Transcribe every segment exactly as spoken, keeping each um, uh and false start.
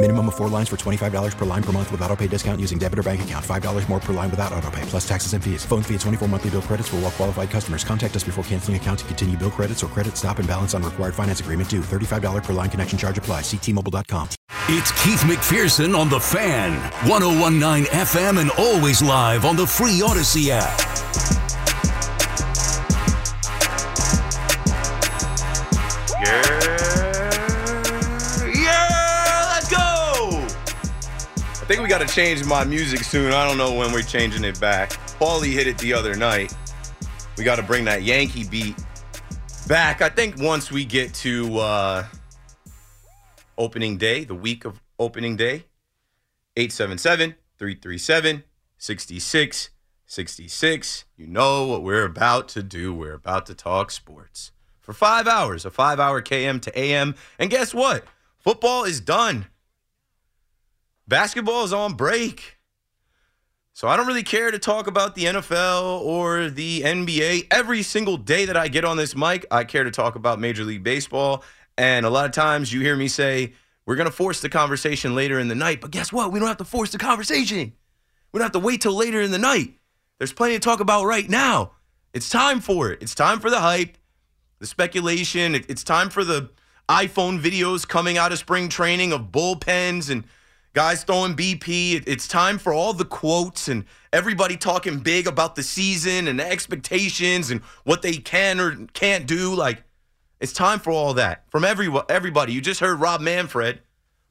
Minimum of four lines for twenty-five dollars per line per month with auto pay discount using debit or bank account. five dollars more per line without auto pay, plus taxes and fees. Phone fee at twenty-four monthly bill credits for all well qualified customers. Contact us before canceling account to continue bill credits or credit stop and balance on required finance agreement due. thirty-five dollars per line connection charge applies. See T Mobile dot com. It's Keith McPherson on The Fan. one oh one point nine F M and always live on the free Odyssey app. I think we got to change my music soon. I don't know when we're changing it back. Paulie hit it the other night. We got to bring that Yankee beat back. I think once we get to uh, opening day, the week of opening day, eight seven seven, three three seven, six six six six. You know what we're about to do. We're about to talk sports for five hours, a five-hour K M to A M. And guess what? Football is done. Basketball is on break, so I don't really care to talk about the N F L or the N B A. Every single day that I get on this mic, I care to talk about Major League Baseball, and a lot of times you hear me say, we're going to force the conversation later in the night, but guess what? We don't have to force the conversation. We don't have to wait till later in the night. There's plenty to talk about right now. It's time for it. It's time for the hype, the speculation. It's time for the iPhone videos coming out of spring training of bullpens and guys throwing B P. It's time for all the quotes and everybody talking big about the season and the expectations and what they can or can't do. Like, it's time for all that from every everybody. You just heard Rob Manfred.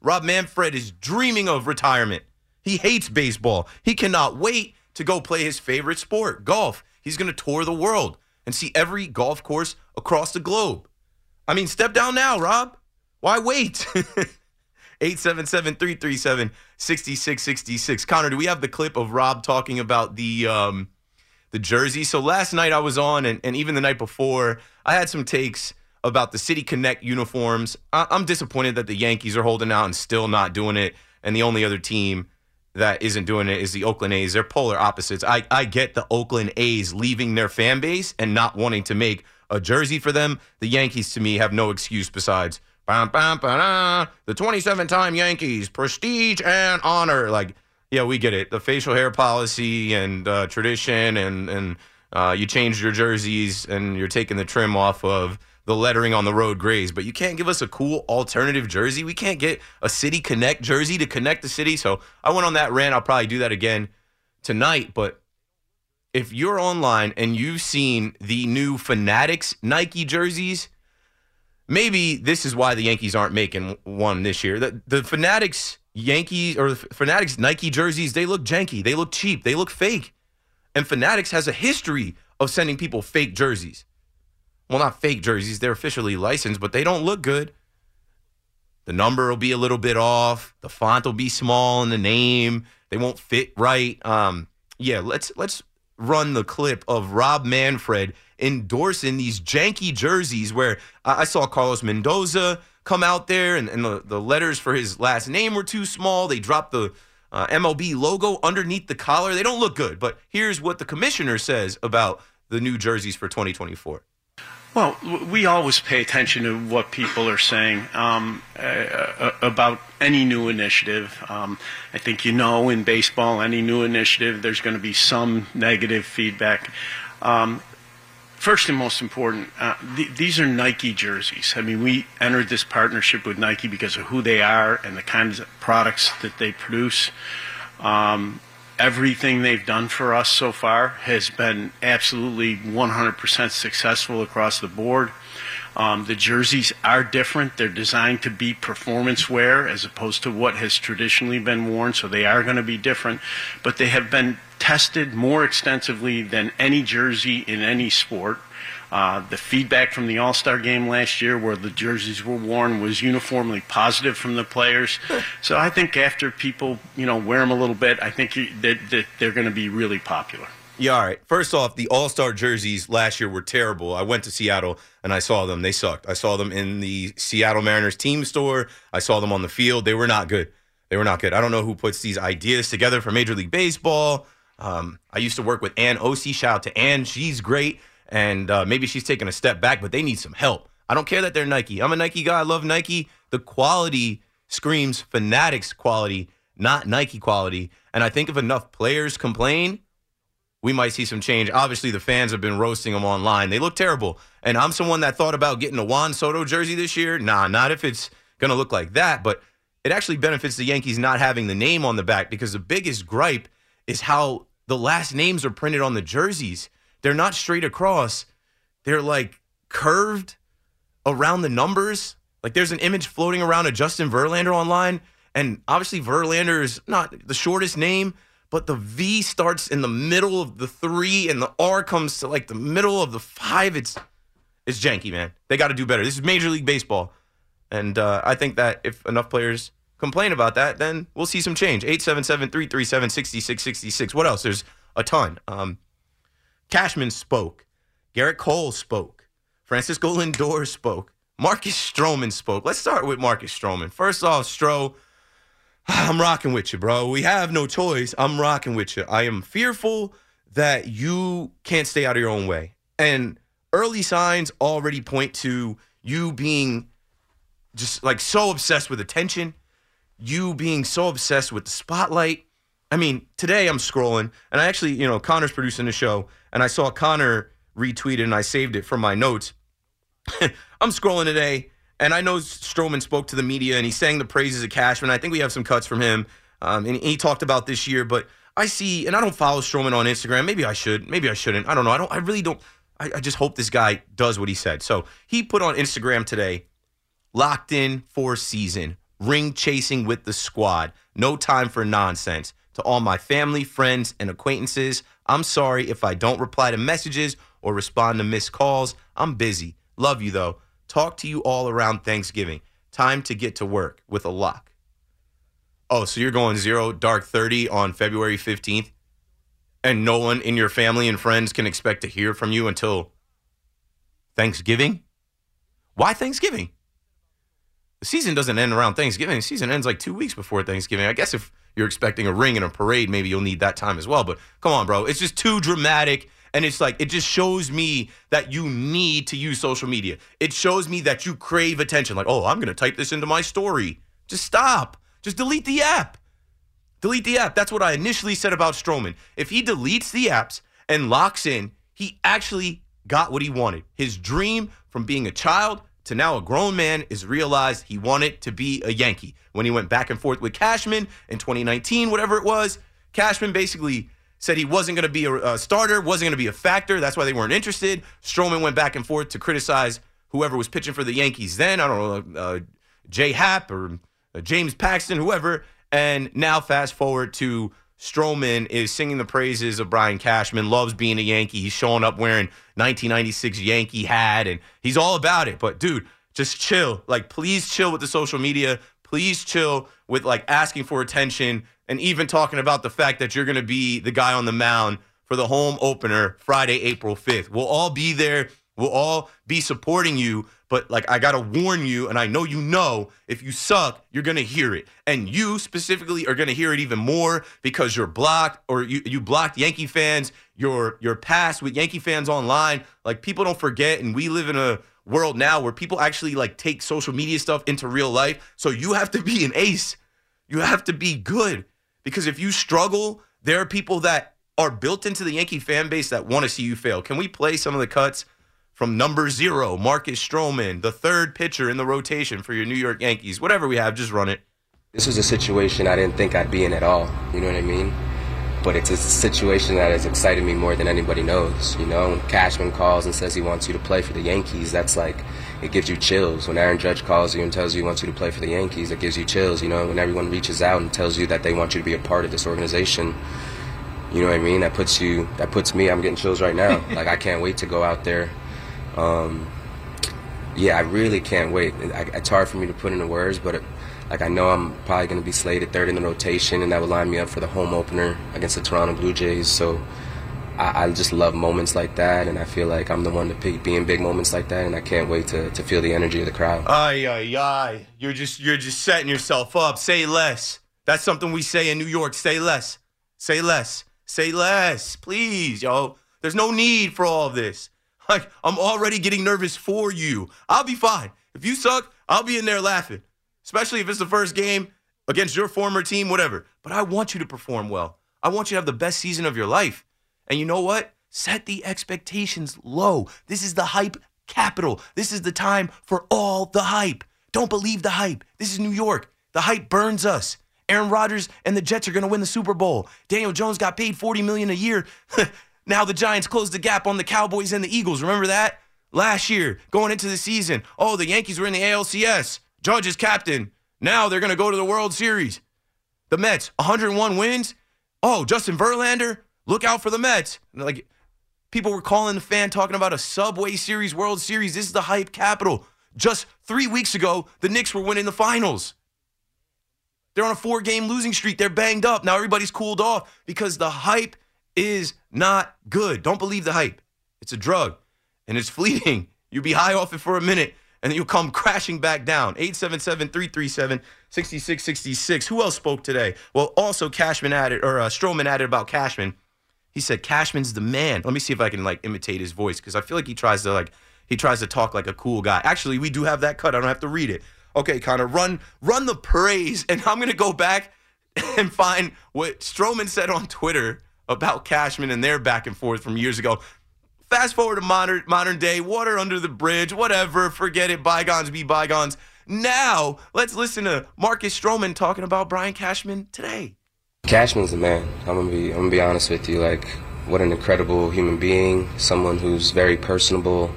Rob Manfred is dreaming of retirement. He hates baseball. He cannot wait to go play his favorite sport, golf. He's going to tour the world and see every golf course across the globe. I mean, step down now, Rob. Why wait? eight seven seven, three three seven, six six six six. Connor, do we have the clip of Rob talking about the um, the jersey? So last night I was on, and, and even the night before, I had some takes about the City Connect uniforms. I, I'm disappointed that the Yankees are holding out and still not doing it, and the only other team that isn't doing it is the Oakland A's. They're polar opposites. I, I get the Oakland A's leaving their fan base and not wanting to make a jersey for them. The Yankees, to me, have no excuse besides Bam, bam, ba, the twenty-seven-time Yankees, prestige and honor. Like, yeah, we get it. The facial hair policy and uh, tradition, and and uh, you changed your jerseys and you're taking the trim off of the lettering on the road grays. But you can't give us a cool alternative jersey. We can't get a City Connect jersey to connect the city. So I went on that rant. I'll probably do that again tonight. But if you're online and you've seen the new Fanatics Nike jerseys, maybe this is why the Yankees aren't making one this year. The, the Fanatics Yankees or the Fanatics Nike jerseys, they look janky. They look cheap. They look fake. And Fanatics has a history of sending people fake jerseys. Well, not fake jerseys. They're officially licensed, but they don't look good. The number will be a little bit off. The font will be small in the name. They won't fit right. Um, yeah, let's let's run the clip of Rob Manfred endorsing these janky jerseys, where I saw Carlos Mendoza come out there and, and the, the letters for his last name were too small. They dropped the uh, M L B logo underneath the collar. They don't look good, but here's what the commissioner says about the new jerseys for twenty twenty-four. Well, we always pay attention to what people are saying um, uh, about any new initiative. Um, I think, you know, in baseball, any new initiative, there's going to be some negative feedback. Um, First and most important, uh, th- these are Nike jerseys. I mean, we entered this partnership with Nike because of who they are and the kinds of products that they produce. Um, everything they've done for us so far has been absolutely one hundred percent successful across the board. Um, the jerseys are different. They're designed to be performance wear as opposed to what has traditionally been worn, so they are going to be different. But they have been tested more extensively than any jersey in any sport. Uh, the feedback from the All-Star game last year where the jerseys were worn was uniformly positive from the players. So I think after people, you know, wear them a little bit, I think that they're going to be really popular. Yeah, all right. First off, the All-Star jerseys last year were terrible. I went to Seattle, and I saw them. They sucked. I saw them in the Seattle Mariners team store. I saw them on the field. They were not good. They were not good. I don't know who puts these ideas together for Major League Baseball. Um, I used to work with Ann Osi. Shout out to Ann. She's great, and uh, maybe she's taking a step back, but they need some help. I don't care that they're Nike. I'm a Nike guy. I love Nike. The quality screams Fanatics quality, not Nike quality. And I think if enough players complain, we might see some change. Obviously, the fans have been roasting them online. They look terrible. And I'm someone that thought about getting a Juan Soto jersey this year. Nah, not if it's going to look like that. But it actually benefits the Yankees not having the name on the back, because the biggest gripe is how the last names are printed on the jerseys. They're not straight across. They're, like, curved around the numbers. Like, there's an image floating around of Justin Verlander online. And obviously, Verlander is not the shortest name, but the V starts in the middle of the three, and the R comes to, like, the middle of the five. It's it's janky, man. They got to do better. This is Major League Baseball. And uh, I think that if enough players complain about that, then we'll see some change. eight seven seven, three three seven, six six six six. What else? There's a ton. Um, Cashman spoke. Garrett Cole spoke. Francisco Lindor spoke. Marcus Stroman spoke. Let's start with Marcus Stroman. First off, Stro, I'm rocking with you, bro. We have no choice. I'm rocking with you. I am fearful that you can't stay out of your own way. And early signs already point to you being just, like, so obsessed with attention, you being so obsessed with the spotlight. I mean, today I'm scrolling, and I actually, you know, Connor's producing the show, and I saw Connor retweeted, and I saved it from my notes. I'm scrolling today. And I know Stroman spoke to the media, and he sang the praises of Cashman. I think we have some cuts from him, um, and he talked about this year. But I see, and I don't follow Stroman on Instagram. Maybe I should. Maybe I shouldn't. I don't know. I don't. I really don't. I, I just hope this guy does what he said. So he put on Instagram today, locked in for season, ring chasing with the squad, no time for nonsense. To all my family, friends, and acquaintances, I'm sorry if I don't reply to messages or respond to missed calls. I'm busy. Love you, though. Talk to you all around Thanksgiving. Time to get to work with a lock. Oh, so you're going zero dark thirty on February fifteenth, and no one in your family and friends can expect to hear from you until Thanksgiving? Why Thanksgiving? The season doesn't end around Thanksgiving. The season ends like two weeks before Thanksgiving. I guess if you're expecting a ring and a parade, maybe you'll need that time as well. But come on, bro. It's just too dramatic. And it's like, it just shows me that you need to use social media. It shows me that you crave attention. Like, oh, I'm going to type this into my story. Just stop. Just delete the app. Delete the app. That's what I initially said about Stroman. If he deletes the apps and locks in, he actually got what he wanted. His dream from being a child to now a grown man is realized. He wanted to be a Yankee. When he went back and forth with Cashman in twenty nineteen, whatever it was, Cashman basically said he wasn't going to be a, a starter, wasn't going to be a factor. That's why they weren't interested. Stroman went back and forth to criticize whoever was pitching for the Yankees then. I don't know, uh, Jay Happ or uh, James Paxton, whoever. And now fast forward to Stroman is singing the praises of Brian Cashman, loves being a Yankee. He's showing up wearing nineteen ninety-six Yankee hat, and he's all about it. But, dude, just chill. Like, please chill with the social media. Please chill with, like, asking for attention. And even talking about the fact that you're going to be the guy on the mound for the home opener Friday, April fifth. We'll all be there. We'll all be supporting you. But, like, I got to warn you, and I know you know, if you suck, you're going to hear it. And you specifically are going to hear it even more because you're blocked, or you, you blocked Yankee fans, your, your past with Yankee fans online. Like, people don't forget, and we live in a world now where people actually, like, take social media stuff into real life. So you have to be an ace. You have to be good. Because if you struggle, there are people that are built into the Yankee fan base that want to see you fail. Can we play some of the cuts from number zero, Marcus Stroman, the third pitcher in the rotation for your New York Yankees? Whatever we have, just run it. This was a situation I didn't think I'd be in at all. You know what I mean? But it's a situation that has excited me more than anybody knows. You know, when Cashman calls and says he wants you to play for the Yankees, that's like, it gives you chills. When Aaron Judge calls you and tells you he wants you to play for the Yankees, it gives you chills. You know, when everyone reaches out and tells you that they want you to be a part of this organization, you know what I mean? That puts you, that puts me, I'm getting chills right now. Like, I can't wait to go out there. Um, yeah, I really can't wait. I, it's hard for me to put into words, but it, like, I know I'm probably going to be slated third in the rotation, and that would line me up for the home opener against the Toronto Blue Jays. So I, I just love moments like that, and I feel like I'm the one to pick, be in big moments like that, and I can't wait to, to feel the energy of the crowd. Ay, ay, ay. You're just, you're just setting yourself up. Say less. That's something we say in New York. Say less. Say less. Say less. Please, yo. There's no need for all of this. Like, I'm already getting nervous for you. I'll be fine. If you suck, I'll be in there laughing. Especially if it's the first game against your former team, whatever. But I want you to perform well. I want you to have the best season of your life. And you know what? Set the expectations low. This is the hype capital. This is the time for all the hype. Don't believe the hype. This is New York. The hype burns us. Aaron Rodgers and the Jets are going to win the Super Bowl. Daniel Jones got paid forty million dollars a year. Now the Giants closed the gap on the Cowboys and the Eagles. Remember that? Last year, going into the season, oh, the Yankees were in the A L C S. Judge is captain. Now they're going to go to the World Series. The Mets, one hundred one wins. Oh, Justin Verlander, look out for the Mets. Like, people were calling the fan, talking about a Subway Series, World Series. This is the hype capital. Just three weeks ago, the Knicks were winning the finals. They're on a four-game losing streak. They're banged up. Now everybody's cooled off because the hype is not good. Don't believe the hype. It's a drug, and it's fleeting. You'll be high off it for a minute, and then you'll come crashing back down. eight seven seven, three three seven, six six six six. Who else spoke today? Well, also Cashman added, or uh, Stroman added about Cashman. He said, Cashman's the man. Let me see if I can, like, imitate his voice, because I feel like he tries to, like, he tries to talk like a cool guy. Actually, we do have that cut. I don't have to read it. Okay, Connor, run, run the praise, and I'm going to go back and find what Stroman said on Twitter about Cashman and their back and forth from years ago. Fast forward to modern modern day, water under the bridge, whatever, forget it, bygones be bygones. Now, let's listen to Marcus Stroman talking about Brian Cashman today. Cashman's the man. I'm gonna be, I'm gonna be honest with you. Like, what an incredible human being, someone who's very personable.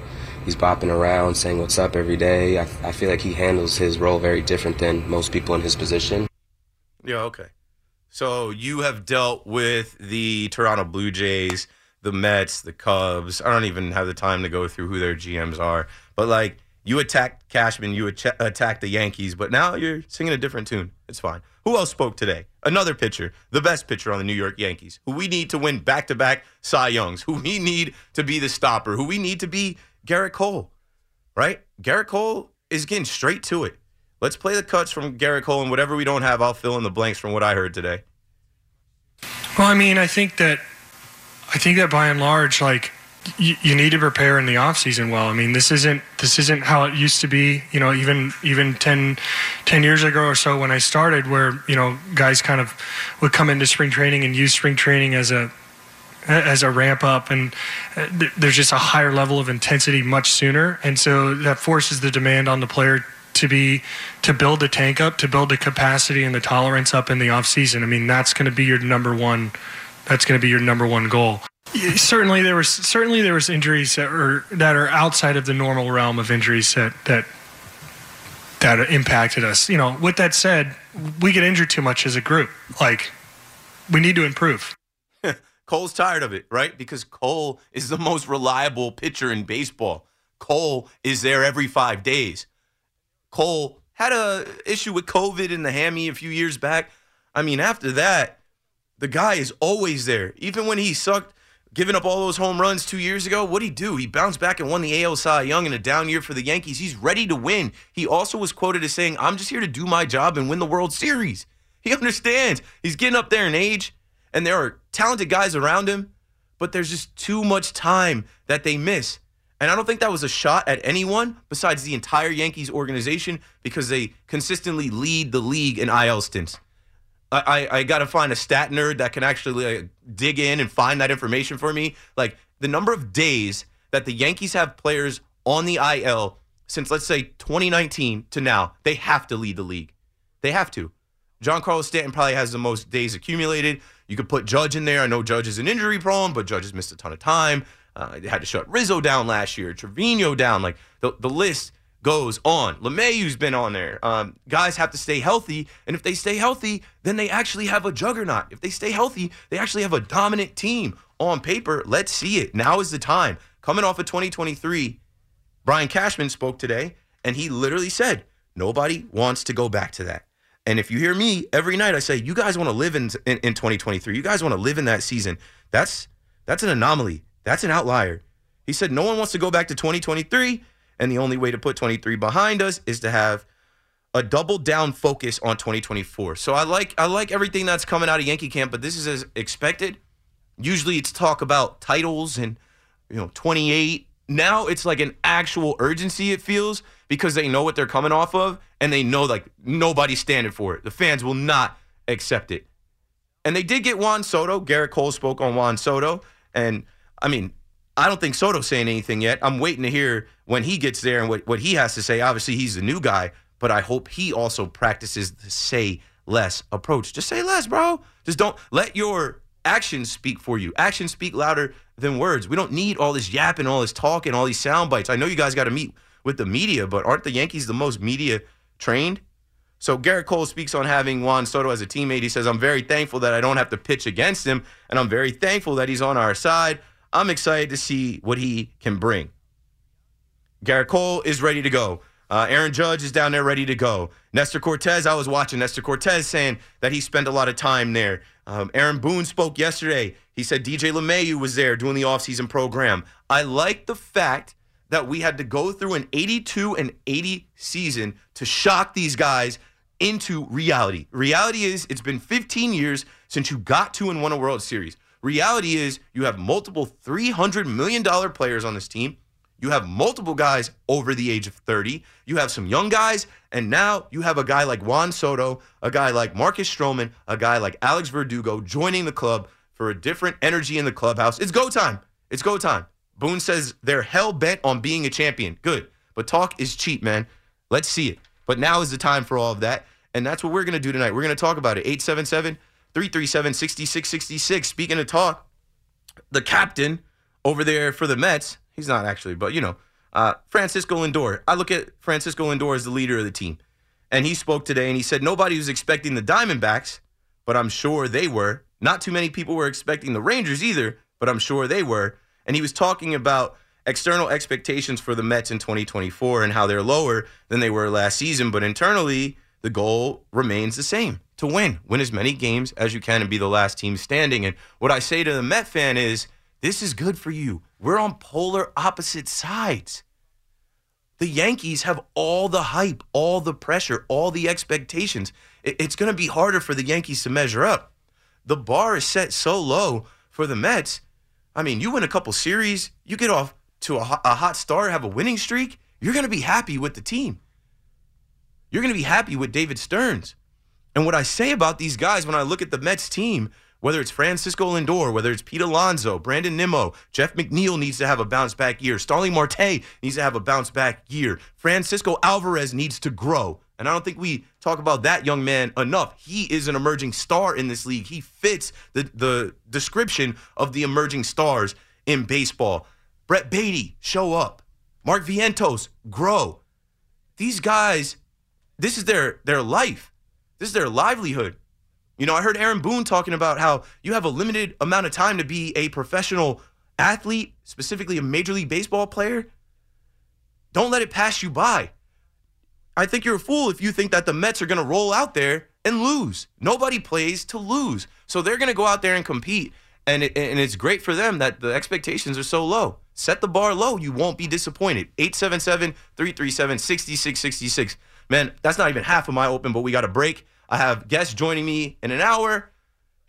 He's bopping around, saying what's up every day. I, I feel like he handles his role very different than most people in his position. Yeah, okay. So you have dealt with the Toronto Blue Jays, the Mets, the Cubs. I don't even have the time to go through who their G Ms are. But, like, you attacked Cashman, you att- attacked the Yankees, but now you're singing a different tune. It's fine. Who else spoke today? Another pitcher, the best pitcher on the New York Yankees, who we need to win back-to-back Cy Youngs, who we need to be the stopper, who we need to be Garrett Cole, right? Garrett Cole is getting straight to it. Let's play the cuts from Garrett Cole, and whatever we don't have, I'll fill in the blanks from what I heard today. Well, I mean, I think that I think that by and large, like, you, you need to prepare in the offseason well. I mean, this isn't this isn't how it used to be, you know, even even ten, ten years ago or so when I started, where, you know, guys kind of would come into spring training and use spring training as a as a ramp up, and there's just a higher level of intensity much sooner. And so that forces the demand on the player to be to build the tank up, to build the capacity and the tolerance up in the offseason. I mean, that's going to be your number one That's going to be your number one goal. Certainly, there was certainly there was injuries that are that are outside of the normal realm of injuries that that that impacted us. You know, with that said, we get injured too much as a group. Like, we need to improve. Cole's tired of it, right? Because Cole is the most reliable pitcher in baseball. Cole is there every five days. Cole had a issue with COVID in the hammy a few years back. I mean, after that, the guy is always there. Even when he sucked, giving up all those home runs two years ago, what'd he do? He bounced back and won the A L Cy Young in a down year for the Yankees. He's ready to win. He also was quoted as saying, I'm just here to do my job and win the World Series. He understands. He's getting up there in age, and there are talented guys around him, but there's just too much time that they miss. And I don't think that was a shot at anyone besides the entire Yankees organization, because they consistently lead the league in I L stints. I, I got to find a stat nerd that can actually, like, dig in and find that information for me. Like, the number of days that the Yankees have players on the I L since, let's say, twenty nineteen to now, they have to lead the league. They have to. Giancarlo Stanton probably has the most days accumulated. You could put Judge in there. I know Judge is an injury prone, but Judge has missed a ton of time. Uh, they had to shut Rizzo down last year, Trevino down. Like the, the list goes on. LeMahieu's been on there. Um, guys have to stay healthy, and if they stay healthy, then they actually have a juggernaut. If they stay healthy, they actually have a dominant team on paper. Let's see it. Now is the time. Coming off of twenty twenty-three, Brian Cashman spoke today, and he literally said, nobody wants to go back to that. And if you hear me every night, I say, you guys want to live in, in, in twenty twenty-three. You guys want to live in that season. That's that's an anomaly. That's an outlier. He said no one wants to go back to twenty twenty-three, and the only way to put twenty-three behind us is to have a double down focus on twenty twenty-four. So I like I like everything that's coming out of Yankee camp, but this is as expected. Usually it's talk about titles and, you know, twenty-eight. Now it's like an actual urgency, it feels, because they know what they're coming off of, and they know, like, nobody's standing for it. The fans will not accept it. And they did get Juan Soto. Garrett Cole spoke on Juan Soto, and I mean, I don't think Soto's saying anything yet. I'm waiting to hear when he gets there and what, what he has to say. Obviously, he's the new guy, but I hope he also practices the say less approach. Just say less, bro. Just don't let your actions speak for you. Actions speak louder than words. We don't need all this yapping, all this talking, all these sound bites. I know you guys got to meet with the media, but aren't the Yankees the most media trained? So Garrett Cole speaks on having Juan Soto as a teammate. He says, I'm very thankful that I don't have to pitch against him, and I'm very thankful that he's on our side. I'm excited to see what he can bring. Garrett Cole is ready to go. Uh, Aaron Judge is down there ready to go. Nestor Cortez, I was watching Nestor Cortez saying that he spent a lot of time there. Um, Aaron Boone spoke yesterday. He said D J LeMahieu was there doing the offseason program. I like the fact that we had to go through an eighty-two and eighty season to shock these guys into reality. Reality is it's been fifteen years since you got to and won a World Series. Reality is you have multiple three hundred million dollars players on this team. You have multiple guys over the age of thirty. You have some young guys, and now you have a guy like Juan Soto, a guy like Marcus Stroman, a guy like Alex Verdugo joining the club for a different energy in the clubhouse. It's go time. It's go time. Boone says they're hell-bent on being a champion. Good, but talk is cheap, man. Let's see it. But now is the time for all of that, and that's what we're going to do tonight. We're going to talk about it. eight seven seven, three three seven, six six six six. Speaking of talk, the captain over there for the Mets, he's not actually, but you know, uh, Francisco Lindor. I look at Francisco Lindor as the leader of the team. And he spoke today and he said nobody was expecting the Diamondbacks, but I'm sure they were. Not too many people were expecting the Rangers either, but I'm sure they were. And he was talking about external expectations for the Mets in twenty twenty-four and how they're lower than they were last season, but internally, the goal remains the same, to win. Win as many games as you can and be the last team standing. And what I say to the Met fan is, this is good for you. We're on polar opposite sides. The Yankees have all the hype, all the pressure, all the expectations. It's going to be harder for the Yankees to measure up. The bar is set so low for the Mets. I mean, you win a couple series, you get off to a hot start, have a winning streak, you're going to be happy with the team. You're going to be happy with David Stearns. And what I say about these guys when I look at the Mets team, whether it's Francisco Lindor, whether it's Pete Alonso, Brandon Nimmo, Jeff McNeil needs to have a bounce-back year. Starling Marte needs to have a bounce-back year. Francisco Alvarez needs to grow. And I don't think we talk about that young man enough. He is an emerging star in this league. He fits the, the description of the emerging stars in baseball. Brett Beatty, show up. Mark Vientos, grow. These guys... This is their their life. This is their livelihood. You know, I heard Aaron Boone talking about how you have a limited amount of time to be a professional athlete, specifically a Major League Baseball player. Don't let it pass you by. I think you're a fool if you think that the Mets are going to roll out there and lose. Nobody plays to lose. So they're going to go out there and compete, and it, and it's great for them that the expectations are so low. Set the bar low. You won't be disappointed. eight seven seven, three three seven, six six six six. Man, that's not even half of my open, but we got a break. I have guests joining me in an hour.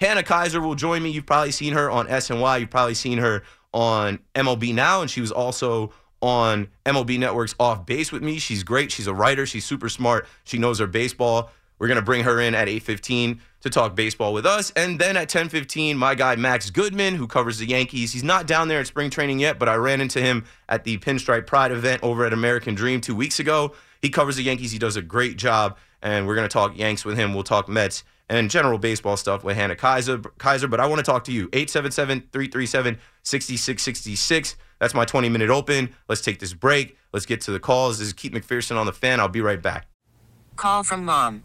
Hannah Kaiser will join me. You've probably seen her on S N Y. You've probably seen her on M L B Now, and she was also on M L B Network's Off Base with me. She's great. She's a writer. She's super smart. She knows her baseball. We're going to bring her in at eight fifteen to talk baseball with us. And then at ten fifteen, my guy Max Goodman, who covers the Yankees. He's not down there at spring training yet, but I ran into him at the Pinstripe Pride event over at American Dream two weeks ago. He covers the Yankees. He does a great job, and we're going to talk Yanks with him. We'll talk Mets and general baseball stuff with Hannah Kaiser. Kaiser, but I want to talk to you. eight seven seven, three three seven, six six six six. That's my twenty-minute open. Let's take this break. Let's get to the calls. This is Keith McPherson on the Fan. I'll be right back. Call from mom.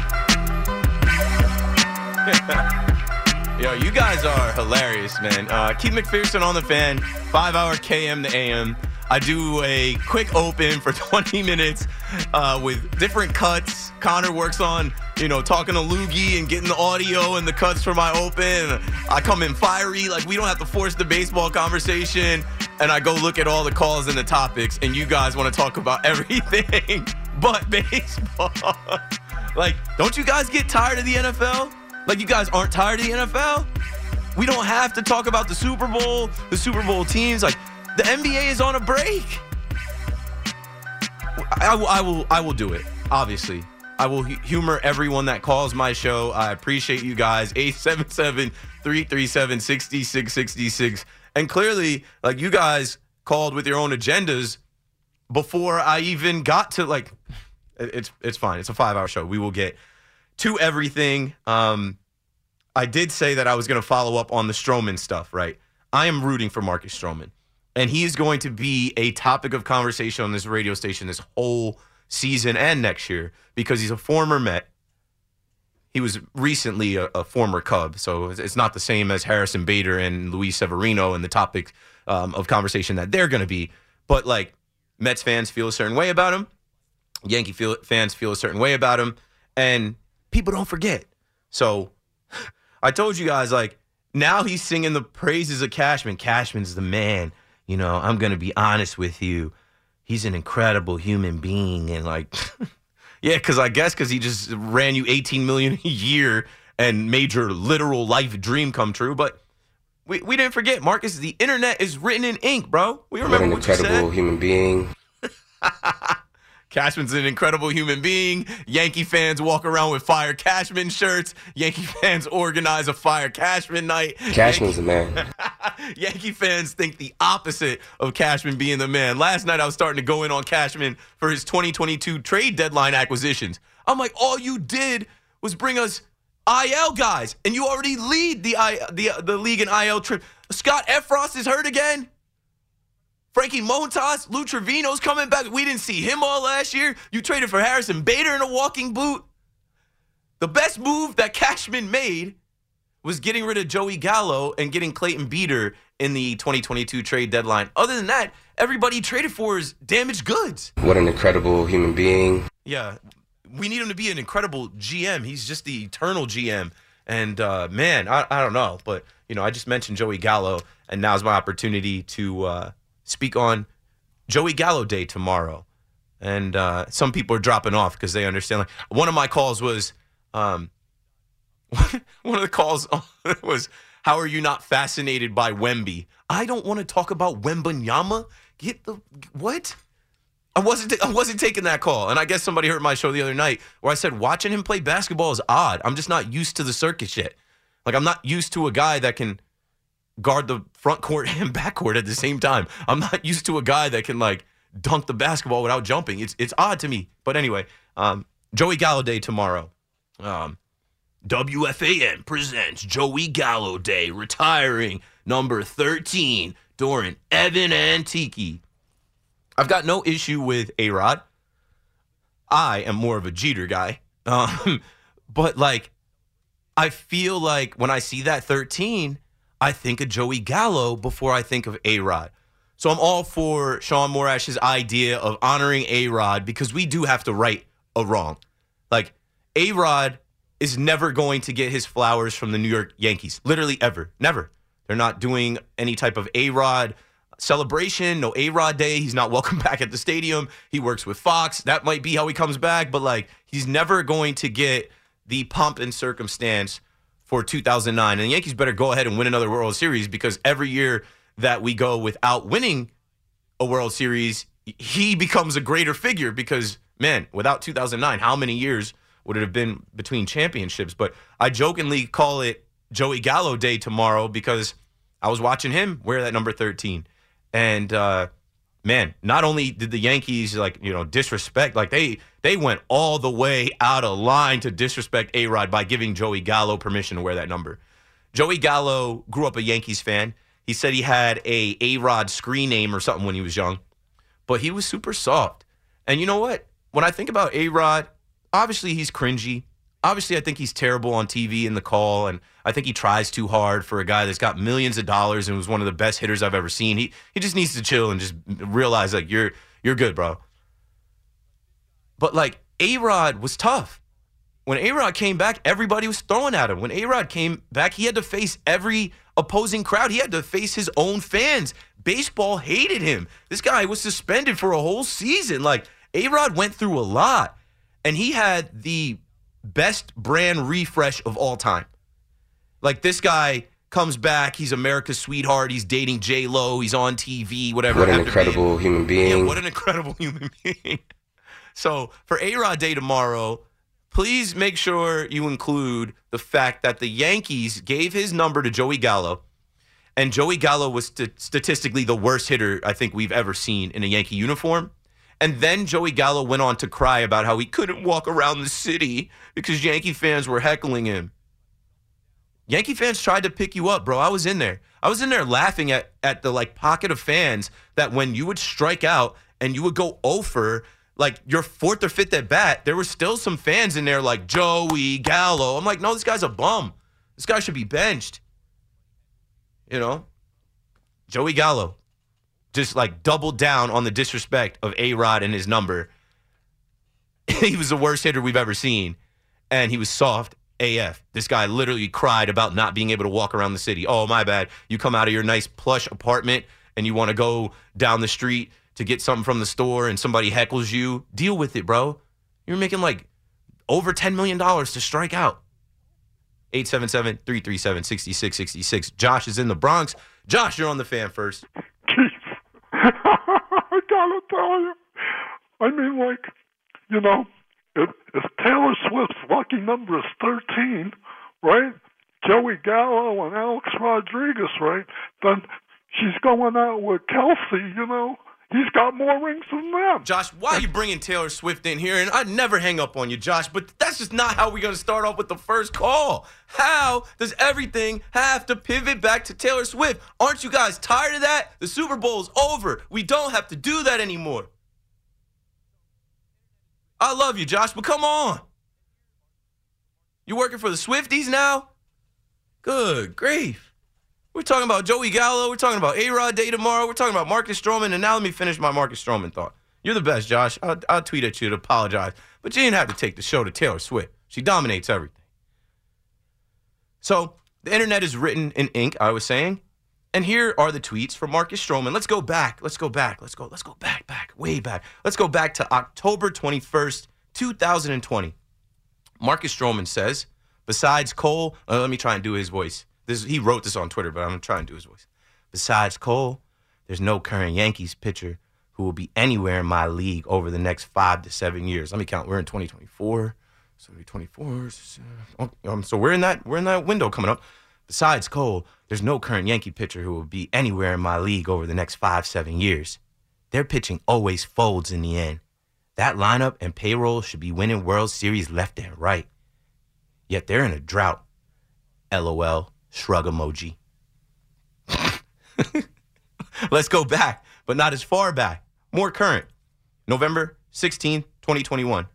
Yo, you guys are hilarious, man. Uh, Keith McPherson on the Fan, five-hour K M to A M. I do a quick open for twenty minutes uh, with different cuts. Connor works on, you know, talking to Loogie and getting the audio and the cuts for my open. I come in fiery. Like, we don't have to force the baseball conversation. And I go look at all the calls and the topics, and you guys want to talk about everything but baseball. Like, don't you guys get tired of the N F L? Like, you guys aren't tired of the N F L? We don't have to talk about the Super Bowl, the Super Bowl teams. Like, the N B A is on a break. I, I, I will, I will do it, obviously. I will humor everyone that calls my show. I appreciate you guys. eight seven seven, three three seven, six six six six. And clearly, like, you guys called with your own agendas before I even got to, like, it's, it's fine. It's a five-hour show. We will get to everything. Um, I did say that I was going to follow up on the Stroman stuff, right? I am rooting for Marcus Stroman, and he is going to be a topic of conversation on this radio station this whole season and next year because he's a former Met. He was recently a, a former Cub, so it's not the same as Harrison Bader and Luis Severino and the topic um, of conversation that they're going to be. But, like, Mets fans feel a certain way about him. Yankee feel, fans feel a certain way about him. And people don't forget. So I told you guys, like, now he's singing the praises of Cashman. Cashman's the man. You know, I'm going to be honest with you. He's an incredible human being. And, like, yeah, because I guess because he just ran you eighteen million dollars a year and made your literal life dream come true. But we, we didn't forget, Marcus, the internet is written in ink, bro. We remember what, what you said. An incredible human being. Cashman's an incredible human being. Yankee fans walk around with Fire Cashman shirts. Yankee fans organize a Fire Cashman night. Cashman's the man. Yankee fans think the opposite of Cashman being the man. Last night I was starting to go in on Cashman for his twenty twenty-two trade deadline acquisitions. I'm like, all you did was bring us I L guys, and you already lead the I, the, the league in I L trip. Scott Efros is hurt again. Frankie Montas, Lou Trevino's coming back. We didn't see him all last year. You traded for Harrison Bader in a walking boot. The best move that Cashman made was getting rid of Joey Gallo and getting Clayton Beater in the twenty twenty-two trade deadline. Other than that, everybody he traded for is damaged goods. What an incredible human being. Yeah, we need him to be an incredible G M. He's just the eternal G M. And, uh, man, I, I don't know. But, you know, I just mentioned Joey Gallo, and now's my opportunity to uh, speak on Joey Gallo Day tomorrow. And uh, some people are dropping off because they understand. Like, one of my calls was um, – one of the calls was, how are you not fascinated by Wemby? I don't want to talk about Wembanyama. Get the – what? I wasn't I wasn't taking that call, and I guess somebody heard my show the other night where I said watching him play basketball is odd. I'm just not used to the circus yet. Like, I'm not used to a guy that can guard the front court and back court at the same time. I'm not used to a guy that can, like, dunk the basketball without jumping. It's it's odd to me. But anyway, um, Joey Gallo Day tomorrow. Um, W F A N presents Joey Gallo Day, retiring number thirteen, Doran, Evan, and Tiki. I've got no issue with A-Rod. I am more of a Jeter guy. Um, but, like, I feel like when I see that thirteen, I think of Joey Gallo before I think of A-Rod. So I'm all for Sean Morash's idea of honoring A-Rod because we do have to right a wrong. Like, A-Rod is never going to get his flowers from the New York Yankees. Literally ever. Never. They're not doing any type of A-Rod celebration, no A-Rod Day. He's not welcome back at the stadium. He works with Fox. That might be how he comes back, but, like, he's never going to get the pomp and circumstance for two thousand nine. And the Yankees better go ahead and win another World Series, because every year that we go without winning a World Series, he becomes a greater figure because, man, without two thousand nine, how many years would it have been between championships? But I jokingly call it Joey Gallo Day tomorrow because I was watching him wear that number thirteen. And, uh, man, not only did the Yankees, like, you know, disrespect, like, they they went all the way out of line to disrespect A-Rod by giving Joey Gallo permission to wear that number. Joey Gallo grew up a Yankees fan. He said he had a A-Rod screen name or something when he was young, but he was super soft. And you know what? When I think about A-Rod, obviously he's cringy. Obviously, I think he's terrible on T V in the call, and I think he tries too hard for a guy that's got millions of dollars and was one of the best hitters I've ever seen. He he just needs to chill and just realize, like, you're you're good, bro. But, like, A-Rod was tough. When A-Rod came back, everybody was throwing at him. When A-Rod came back, he had to face every opposing crowd. He had to face his own fans. Baseball hated him. This guy was suspended for a whole season. Like, A-Rod went through a lot, and he had the best brand refresh of all time. Like, this guy comes back, he's America's sweetheart, he's dating J-Lo, he's on T V, whatever. What an incredible be. human being. Yeah, what an incredible human being. So, for A-Rod Day tomorrow, please make sure you include the fact that the Yankees gave his number to Joey Gallo, and Joey Gallo was st- statistically the worst hitter I think we've ever seen in a Yankee uniform. And then Joey Gallo went on to cry about how he couldn't walk around the city because Yankee fans were heckling him. Yankee fans tried to pick you up, bro. I was in there. I was in there laughing at, at the, like, pocket of fans that when you would strike out and you would go oh for, like, your fourth or fifth at bat, there were still some fans in there like, Joey Gallo. I'm like, no, this guy's a bum. This guy should be benched. You know? Joey Gallo just, like, doubled down on the disrespect of A-Rod and his number. He was the worst hitter we've ever seen, and he was soft A F. This guy literally cried about not being able to walk around the city. Oh, my bad. You come out of your nice plush apartment, and you want to go down the street to get something from the store, and somebody heckles you. Deal with it, bro. You're making, like, over ten million dollars to strike out. eight seven seven, three three seven, six six six six. Josh is in the Bronx. Josh, you're on the Fan First. I gotta tell you, I mean, like, you know, if, if Taylor Swift's lucky number is thirteen, right, Joey Gallo and Alex Rodriguez, right, then she's going out with Kelsey, you know, he's got more rings than them. Josh, why are you bringing Taylor Swift in here? And I'd never hang up on you, Josh, but that's just not how we're going to start off with the first call. How does everything have to pivot back to Taylor Swift? Aren't you guys tired of that? The Super Bowl's over. We don't have to do that anymore. I love you, Josh, but come on. You working for the Swifties now? Good grief. We're talking about Joey Gallo. We're talking about A-Rod Day tomorrow. We're talking about Marcus Stroman. And now let me finish my Marcus Stroman thought. You're the best, Josh. I'll, I'll tweet at you to apologize. But you didn't have to take the show to Taylor Swift. She dominates everything. So the internet is written in ink, I was saying. And here are the tweets from Marcus Stroman. Let's go back. Let's go back. Let's go. Let's go back, back, way back. Let's go back to October twenty-first, two thousand twenty. Marcus Stroman says, besides Cole, uh, let me try and do his voice. This, he wrote this on Twitter, but I'm going to try and do his voice. Besides Cole, there's no current Yankees pitcher who will be anywhere in my league over the next five to seven years. Let me count. We're in twenty twenty-four. So we're twenty-four. So we're in that we're in that window coming up. Besides Cole, there's no current Yankee pitcher who will be anywhere in my league over the next five, seven years. Their pitching always folds in the end. That lineup and payroll should be winning World Series left and right. Yet they're in a drought. LOL, shrug emoji. Let's go back, but not as far back. More current. November sixteenth, twenty twenty-one.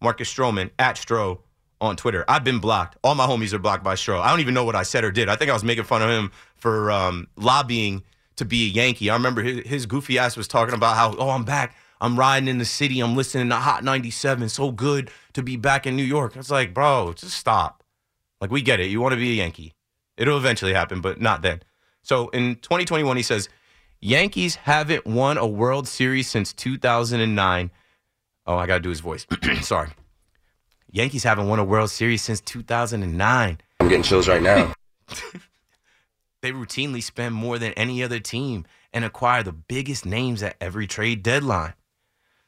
Marcus Stroman, at Stro on Twitter. I've been blocked. All my homies are blocked by Stro. I don't even know what I said or did. I think I was making fun of him for um, lobbying to be a Yankee. I remember his, his goofy ass was talking about how, oh, I'm back. I'm riding in the city. I'm listening to Hot ninety-seven. So good to be back in New York. I was like, bro, just stop. Like, we get it. You want to be a Yankee. It'll eventually happen, but not then. So in twenty twenty-one, he says, Yankees haven't won a World Series since two thousand nine. Oh, I got to do his voice. Sorry. Yankees haven't won a World Series since two thousand nine. I'm getting chills right now. They routinely spend more than any other team and acquire the biggest names at every trade deadline.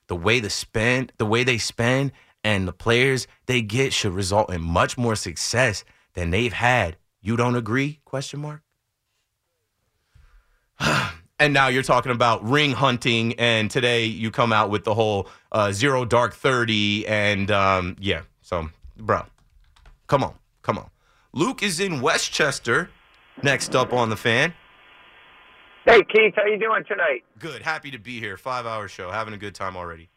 The way the spend, the way they spend and the players they get should result in much more success than they've had. You don't agree? Question mark. And now you're talking about ring hunting, and today you come out with the whole uh, zero dark thirty, and um, yeah. So, bro, come on, come on. Luke is in Westchester. Next up on the fan. Hey, Keith, how you doing tonight? Good. Happy to be here. Five-hour show. Having a good time already.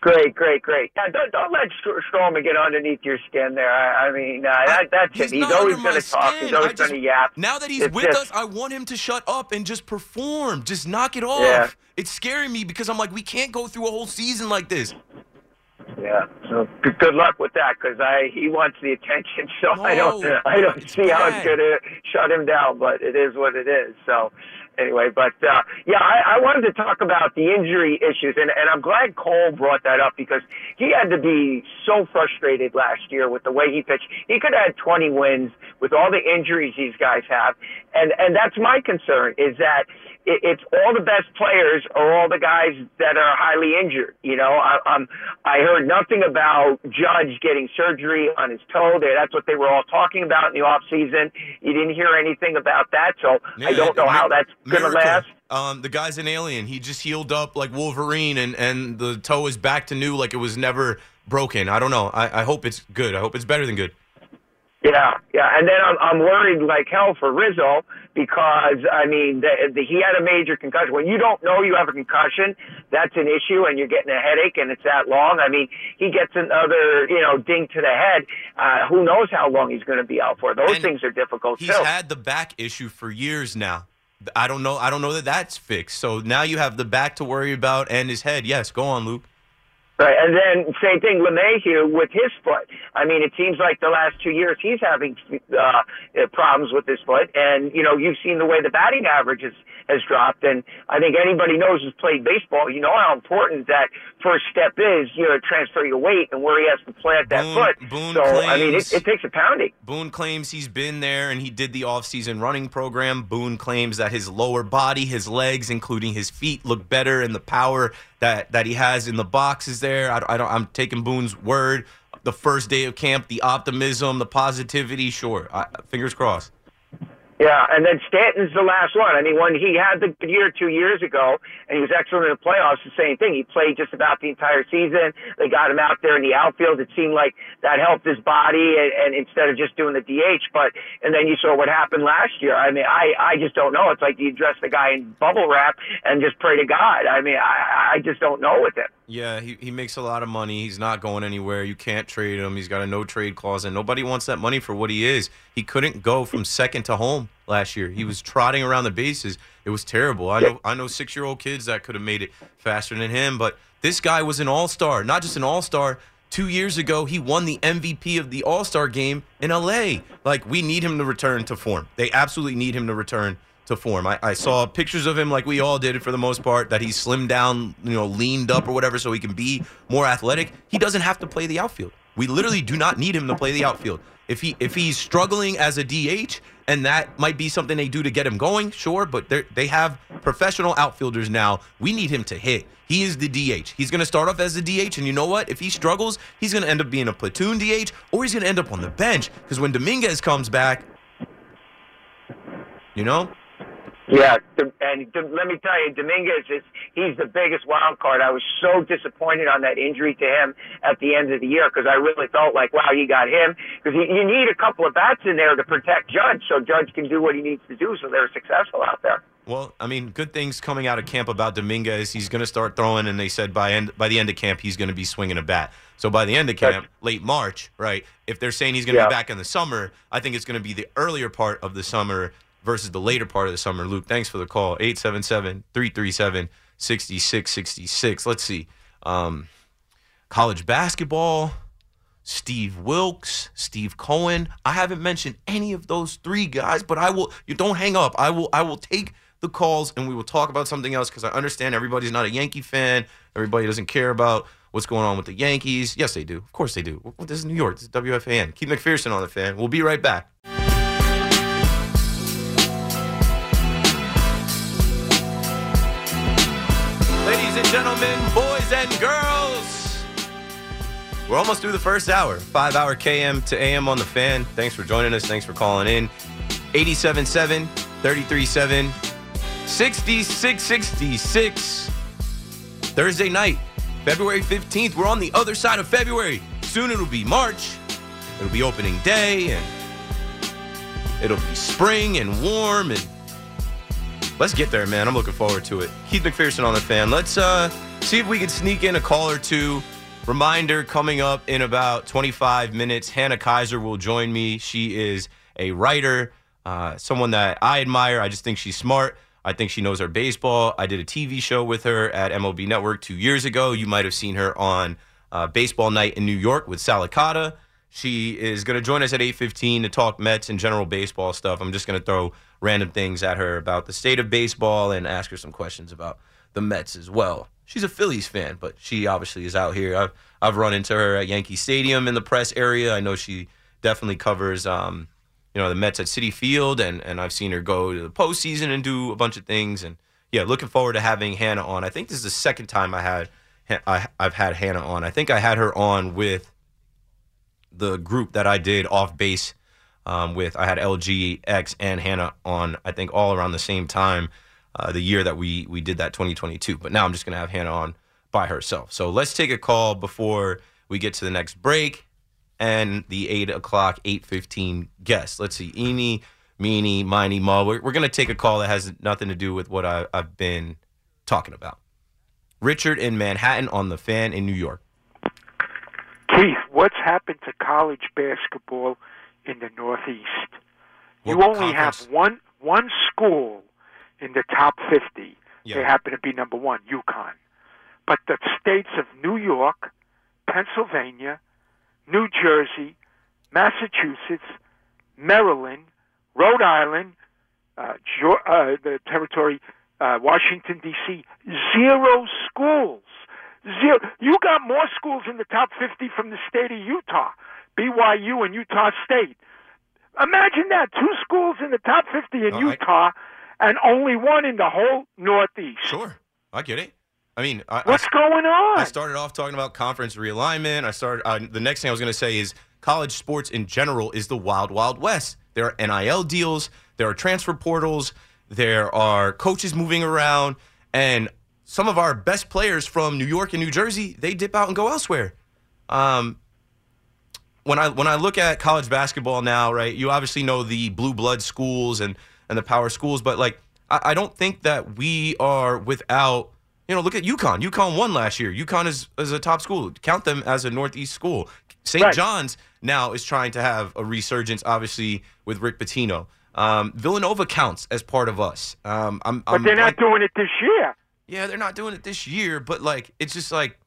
Great, great, great. Now, don't, don't let Stroman get underneath your skin there. I, I mean, uh, that, that's it. He's always going to talk. He's always going to yap. Now that he's it's with just, us, I want him to shut up and just perform. Just knock it off. Yeah. It's scaring me because I'm like, we can't go through a whole season like this. Yeah. So good, good luck with that because I he wants the attention. So no, I don't I don't see bad. how it's going to shut him down, but it is what it is. So. Anyway, but, uh, yeah, I, I wanted to talk about the injury issues, and, and I'm glad Cole brought that up because he had to be so frustrated last year with the way he pitched. He could have had twenty wins with all the injuries these guys have, and, and that's my concern is that it, it's all the best players are all the guys that are highly injured. You know, I, um, I heard nothing about Judge getting surgery on his toe there. That's what they were all talking about in the offseason. You didn't hear anything about that, so yeah, I don't know I mean, how that's gonna last. Um, the guy's an alien. He just healed up like Wolverine, and, and the toe is back to new like it was never broken. I don't know. I, I hope it's good. I hope it's better than good. Yeah, yeah. And then I'm, I'm worried like hell for Rizzo because, I mean, the, the, he had a major concussion. When you don't know you have a concussion, that's an issue, and you're getting a headache, and it's that long. I mean, he gets another, you know, ding to the head. Uh, who knows how long he's going to be out for. Those and things are difficult, he's too. He's had the back issue for years now. I don't know. I don't know that that's fixed. So now you have the back to worry about and his head. Yes, go on, Luke. Right, and then same thing, LeMahieu with his foot. I mean, it seems like the last two years he's having uh, problems with his foot, and you know you've seen the way the batting average has, has dropped. And I think anybody knows who's played baseball, you know how important that first step is. You know, transfer your weight and where he has to plant that Boone, foot. Boone so claims, I mean, it, it takes a pounding. Boone claims he's been there and he did the off-season running program. Boone claims that his lower body, his legs, including his feet, look better, and the power that that he has in the box is there. There. I, I don't, I'm taking Boone's word. The first day of camp, the optimism, the positivity, sure. I, fingers crossed. Yeah, and then Stanton's the last one. I mean, when he had the good year two years ago, and he was excellent in the playoffs, the same thing. He played just about the entire season. They got him out there in the outfield. It seemed like that helped his body, and, and instead of just doing the D H, but and then you saw what happened last year. I mean, I, I just don't know. It's like you dress the guy in bubble wrap and just pray to God. I mean, I, I just don't know with him. Yeah, he, he makes a lot of money. He's not going anywhere. You can't trade him. He's got a no-trade clause, and nobody wants that money for what he is. He couldn't go from second to home last year. He was trotting around the bases. It was terrible. I know I know six-year-old kids that could have made it faster than him, but this guy was an all-star, not just an all-star, Two years ago, he won the M V P of the All-Star game in L A. Like, we need him to return to form. They absolutely need him to return to form. I, I saw pictures of him, like we all did for the most part, that he slimmed down, you know, leaned up or whatever so he can be more athletic. He doesn't have to play the outfield. We literally do not need him to play the outfield. If he if he's struggling as a D H, and that might be something they do to get him going, sure, but they have professional outfielders now. We need him to hit. He is the D H. He's going to start off as the D H, and you know what? If he struggles, he's going to end up being a platoon D H, or he's going to end up on the bench, because when Dominguez comes back, you know? Yeah, and let me tell you, Dominguez, is he's the biggest wild card. I was so disappointed on that injury to him at the end of the year because I really felt like, wow, you got him. Because you need a couple of bats in there to protect Judge so Judge can do what he needs to do so they're successful out there. Well, I mean, good things coming out of camp about Dominguez. He's going to start throwing, and they said by end by the end of camp he's going to be swinging a bat. So by the end of camp, late March, right, if they're saying he's going to yeah. be back in the summer, I think it's going to be the earlier part of the summer versus the later part of the summer. Luke, thanks for the call. eight seven seven, three three seven, six six six six. Let's see. Um, college basketball, Steve Wilkes, Steve Cohen. I haven't mentioned any of those three guys, but I will. You don't hang up. I will, I will take the calls, and we will talk about something else because I understand everybody's not a Yankee fan. Everybody doesn't care about what's going on with the Yankees. Yes, they do. Of course they do. This is New York. This is W F A N. Keith McPherson on the Fan. We'll be right back. Gentlemen, boys and girls, we're almost through the first hour. Five-hour K M to A M on the Fan. Thanks for joining us. Thanks for calling in. eight seven seven, three three seven, six six six six. Thursday night, February fifteenth. We're on the other side of February. Soon it'll be March. It'll be opening day, and it'll be spring and warm and let's get there, man. I'm looking forward to it. Keith McPherson on the Fan. Let's uh, see if we can sneak in a call or two. Reminder coming up in about twenty-five minutes. Hannah Kaiser will join me. She is a writer, uh, someone that I admire. I just think she's smart. I think she knows her baseball. I did a T V show with her at M L B Network two years ago. You might have seen her on uh, Baseball Night in New York with Sal Licata. She is going to join us at eight fifteen to talk Mets and general baseball stuff. I'm just going to throw random things at her about the state of baseball and ask her some questions about the Mets as well. She's a Phillies fan, but she obviously is out here. I've, I've run into her at Yankee Stadium in the press area. I know she definitely covers um, you know, the Mets at Citi Field, and, and I've seen her go to the postseason and do a bunch of things. And, yeah, looking forward to having Hannah on. I think this is the second time I had, I, I've had Hannah on. I think I had her on with the group that I did Off Base um, with. I had L G X and Hannah on, I think, all around the same time, uh, the year that we we did that, twenty twenty-two. But now I'm just going to have Hannah on by herself. So let's take a call before we get to the next break and the eight o'clock, eight fifteen guest. Let's see. Eeny, meeny, miny, mo. We're, we're going to take a call that has nothing to do with what I, I've been talking about. Richard in Manhattan on the Fan in New York. Keith, what's happened to college basketball in the Northeast? What you only conference? have one one school in the top fifty. Yeah. They happen to be number one, UConn. But the states of New York, Pennsylvania, New Jersey, Massachusetts, Maryland, Rhode Island, uh, Georgia, uh, the territory, uh, Washington, D C, zero schools. Zero. You got more schools in the top fifty from the state of Utah, B Y U and Utah State. Imagine that, two schools in the top fifty in no, Utah I... and only one in the whole Northeast. Sure, I get it. I mean, I, what's I, going on? I started off talking about conference realignment. I started. Uh, the next thing I was going to say is college sports in general is the wild, wild west. There are N I L deals. There are transfer portals. There are coaches moving around, and some of our best players from New York and New Jersey, they dip out and go elsewhere. Um, when I when I look at college basketball now, right, you obviously know the blue blood schools and, and the power schools, but, like, I, I don't think that we are without, you know, look at UConn. UConn won last year. UConn is, is a top school. Count them as a Northeast school. Saint Right. John's now is trying to have a resurgence, obviously, with Rick Pitino. Um, Villanova counts as part of us. Um, I'm, but I'm, they're not I, doing it this year. Yeah, they're not doing it this year, but, like, it's just, like,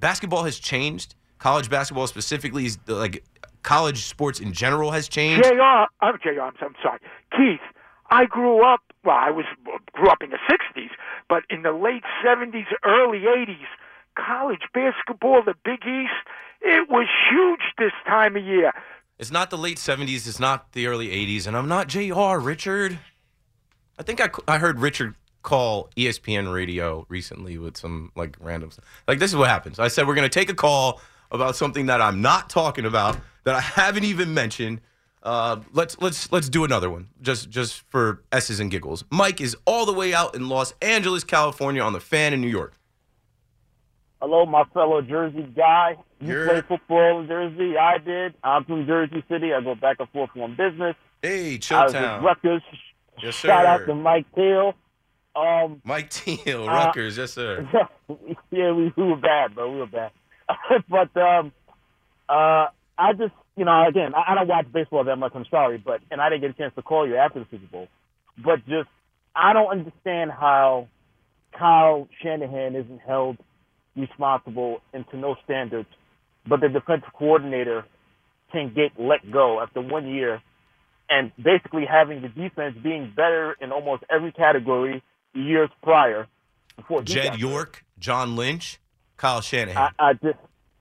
basketball has changed, college basketball specifically, like college sports in general, has changed? J R, I'm, J R, I'm, I'm sorry. Keith, I grew up, well, I was grew up in the sixties, but in the late seventies, early eighties, college basketball, the Big East, it was huge this time of year. It's not the late seventies, it's not the early eighties, and I'm not J R, Richard. I think I, I heard Richard call E S P N radio recently with some, like, random stuff. Like, this is what happens. I said we're going to take a call about something that I'm not talking about, that I haven't even mentioned. Uh, let's let's let's do another one, just just for S's and giggles. Mike is all the way out in Los Angeles, California, on the Fan in New York. Hello, my fellow Jersey guy. You You're... played football in Jersey. I did. I'm from Jersey City. I go back and forth on business. Hey, Chill Town. Rutgers. Yes, sir. Shout out to Mike Teal. Um, Mike Teal, uh, Rutgers. Yes, sir. Yeah, we, we were bad, bro. We were bad. But um, uh, I just. You know, again, I don't watch baseball that much, I'm sorry, but and I didn't get a chance to call you after the Super Bowl. But just, I don't understand how Kyle Shanahan isn't held responsible and to no standards, but the defensive coordinator can get let go after one year and basically having the defense being better in almost every category years prior. Before Jed York, John Lynch, Kyle Shanahan. I, I just...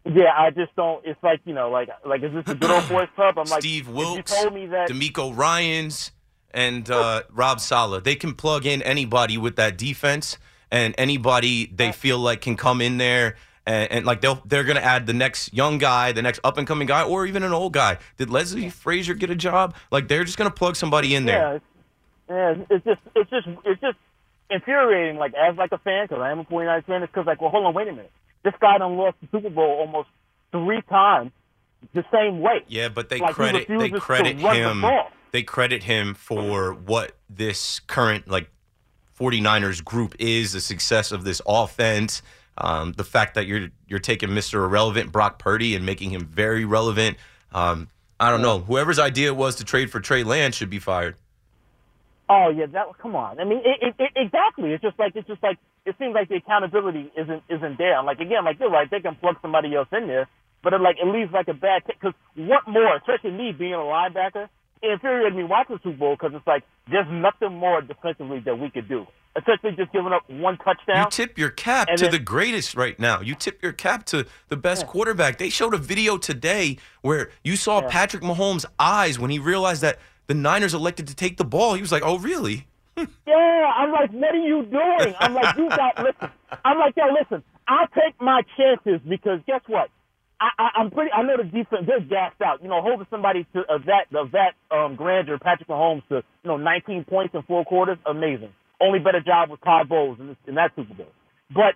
Yeah, I just don't. It's like, you know, like like is this a good old boys club? I'm like Steve Wilkes, you told me that D'Amico Ryans, and uh, Rob Saleh. They can plug in anybody with that defense, and anybody they feel like can come in there, and, and like they'll they're gonna add the next young guy, the next up and coming guy, or even an old guy. Did Leslie Frazier get a job? Like they're just gonna plug somebody in there. Yeah, it's, yeah, it's just it's just it's just infuriating. Like as like a fan, because I am a 49ers fan, it's because like, well, hold on, wait a minute. This guy done lost the Super Bowl almost three times the same way. Yeah, but they like credit they credit him the they credit him for what this current like 49ers group is, the success of this offense, um, the fact that you're you're taking Mister Irrelevant Brock Purdy and making him very relevant. Um, I don't know. Whoever's idea it was to trade for Trey Lance should be fired. Oh yeah, that come on. I mean, it, it, it, exactly. It's just like it's just like it seems like the accountability isn't isn't there. I'm like again, like you're right, they can plug somebody else in there, but it like it leaves like a bad because what more, especially me being a linebacker, it infuriated me watching Super Bowl because it's like there's nothing more defensively that we could do, especially just giving up one touchdown. You tip your cap to then, the greatest right now. You tip your cap to the best yeah. quarterback. They showed a video today where you saw yeah. Patrick Mahomes' eyes when he realized that the Niners elected to take the ball. He was like, oh, really? Yeah, I'm like, what are you doing? I'm like, you got, listen. I'm like, yeah, listen, I'll take my chances because guess what? I, I, I'm pretty, I know the defense, they're gassed out. You know, holding somebody to uh, that, uh, that um, grandeur, Patrick Mahomes, to, you know, nineteen points in four quarters, amazing. Only better job was Todd Bowles in, this, in that Super Bowl. But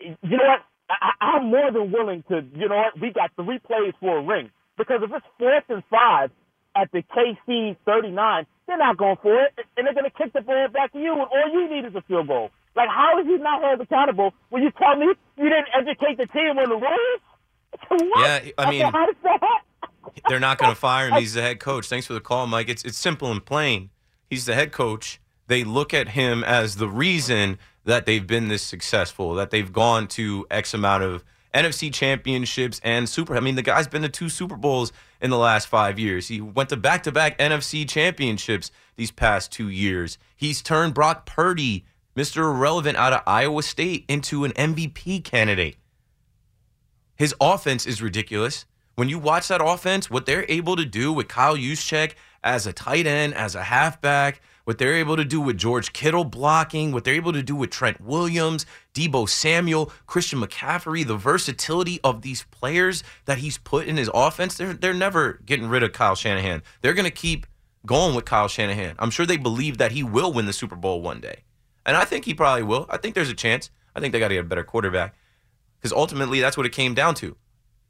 you know what? I, I'm more than willing to, you know what? We got three plays for a ring because if it's fourth and five, at the K C thirty-nine, they're not going for it, and they're going to kick the ball back to you, and all you need is a field goal. Like, how is he not held accountable when you tell me you didn't educate the team on the rules? What? Yeah, I mean, how does that happen? They're not going to fire him. He's the head coach. Thanks for the call, Mike. It's it's simple and plain. He's the head coach. They look at him as the reason that they've been this successful, that they've gone to X amount of N F C championships and Super. I mean, the guy's been to two Super Bowls in the last five years. He went to back-to-back N F C championships these past two years. He's turned Brock Purdy, Mister Irrelevant out of Iowa State, into an M V P candidate. His offense is ridiculous. When you watch that offense, what they're able to do with Kyle Juszczyk as a tight end, as a halfback, what they're able to do with George Kittle blocking, what they're able to do with Trent Williams, Debo Samuel, Christian McCaffrey, the versatility of these players that he's put in his offense, they're, they're never getting rid of Kyle Shanahan. They're going to keep going with Kyle Shanahan. I'm sure they believe that he will win the Super Bowl one day. And I think he probably will. I think there's a chance. I think they got to get a better quarterback because ultimately that's what it came down to.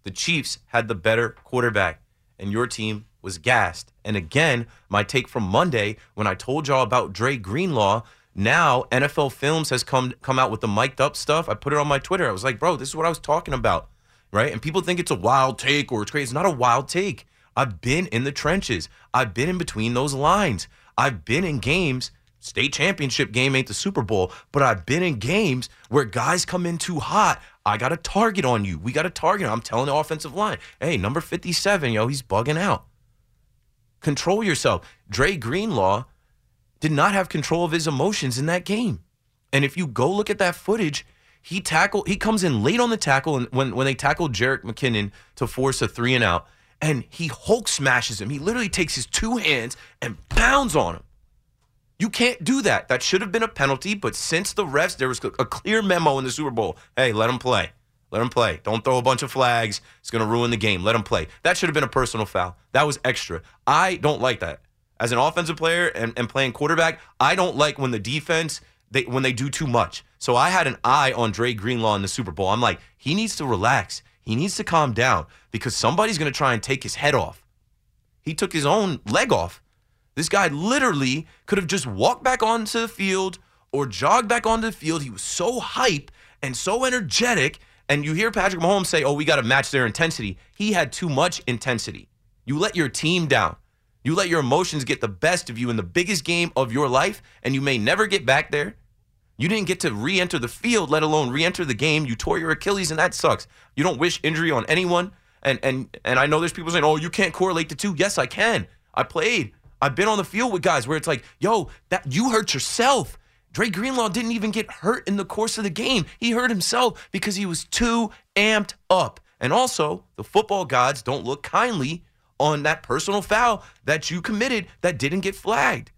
The Chiefs had the better quarterback, and your team was gassed. And again, my take from Monday when I told y'all about Dre Greenlaw, now N F L Films has come come out with the mic'd up stuff. I put it on my Twitter. I was like, bro, this is what I was talking about, right? And people think it's a wild take or it's crazy. It's not a wild take. I've been in the trenches. I've been in between those lines. I've been in games. State championship game ain't the Super Bowl, but I've been in games where guys come in too hot. I got a target on you. We got a target. I'm telling the offensive line, hey, number fifty-seven, yo, he's bugging out. Control yourself. Dre Greenlaw did not have control of his emotions in that game. And if you go look at that footage, he tackle he comes in late on the tackle, and when, when they tackled Jerick McKinnon to force a three and out, and he Hulk smashes him. He literally takes his two hands and pounds on him. You can't do that. That should have been a penalty, but since the refs, there was a clear memo in the Super Bowl. Hey, let him play. Let him play. Don't throw a bunch of flags. It's going to ruin the game. Let him play. That should have been a personal foul. That was extra. I don't like that. As an offensive player and, and playing quarterback, I don't like when the defense, they when they do too much. So I had an eye on Dre Greenlaw in the Super Bowl. I'm like, he needs to relax. He needs to calm down because somebody's going to try and take his head off. He took his own leg off. This guy literally could have just walked back onto the field or jogged back onto the field. He was so hype and so energetic. And you hear Patrick Mahomes say, oh, we got to match their intensity. He had too much intensity. You let your team down. You let your emotions get the best of you in the biggest game of your life, and you may never get back there. You didn't get to re-enter the field, let alone re-enter the game. You tore your Achilles, and that sucks. You don't wish injury on anyone. And and and I know there's people saying, oh, you can't correlate the two. Yes, I can. I played. I've been on the field with guys where it's like, yo, that you hurt yourself. Dre Greenlaw didn't even get hurt in the course of the game. He hurt himself because he was too amped up. And also, the football gods don't look kindly on that personal foul that you committed that didn't get flagged.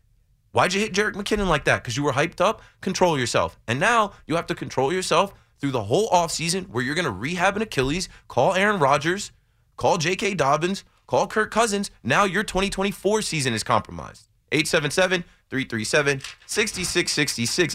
Why'd you hit Jerick McKinnon like that? Because you were hyped up? Control yourself. And now you have to control yourself through the whole offseason where you're going to rehab an Achilles, call Aaron Rodgers, call J K. Dobbins, call Kirk Cousins. Now your twenty twenty-four season is compromised. eight seven seven, three three seven, six six six six.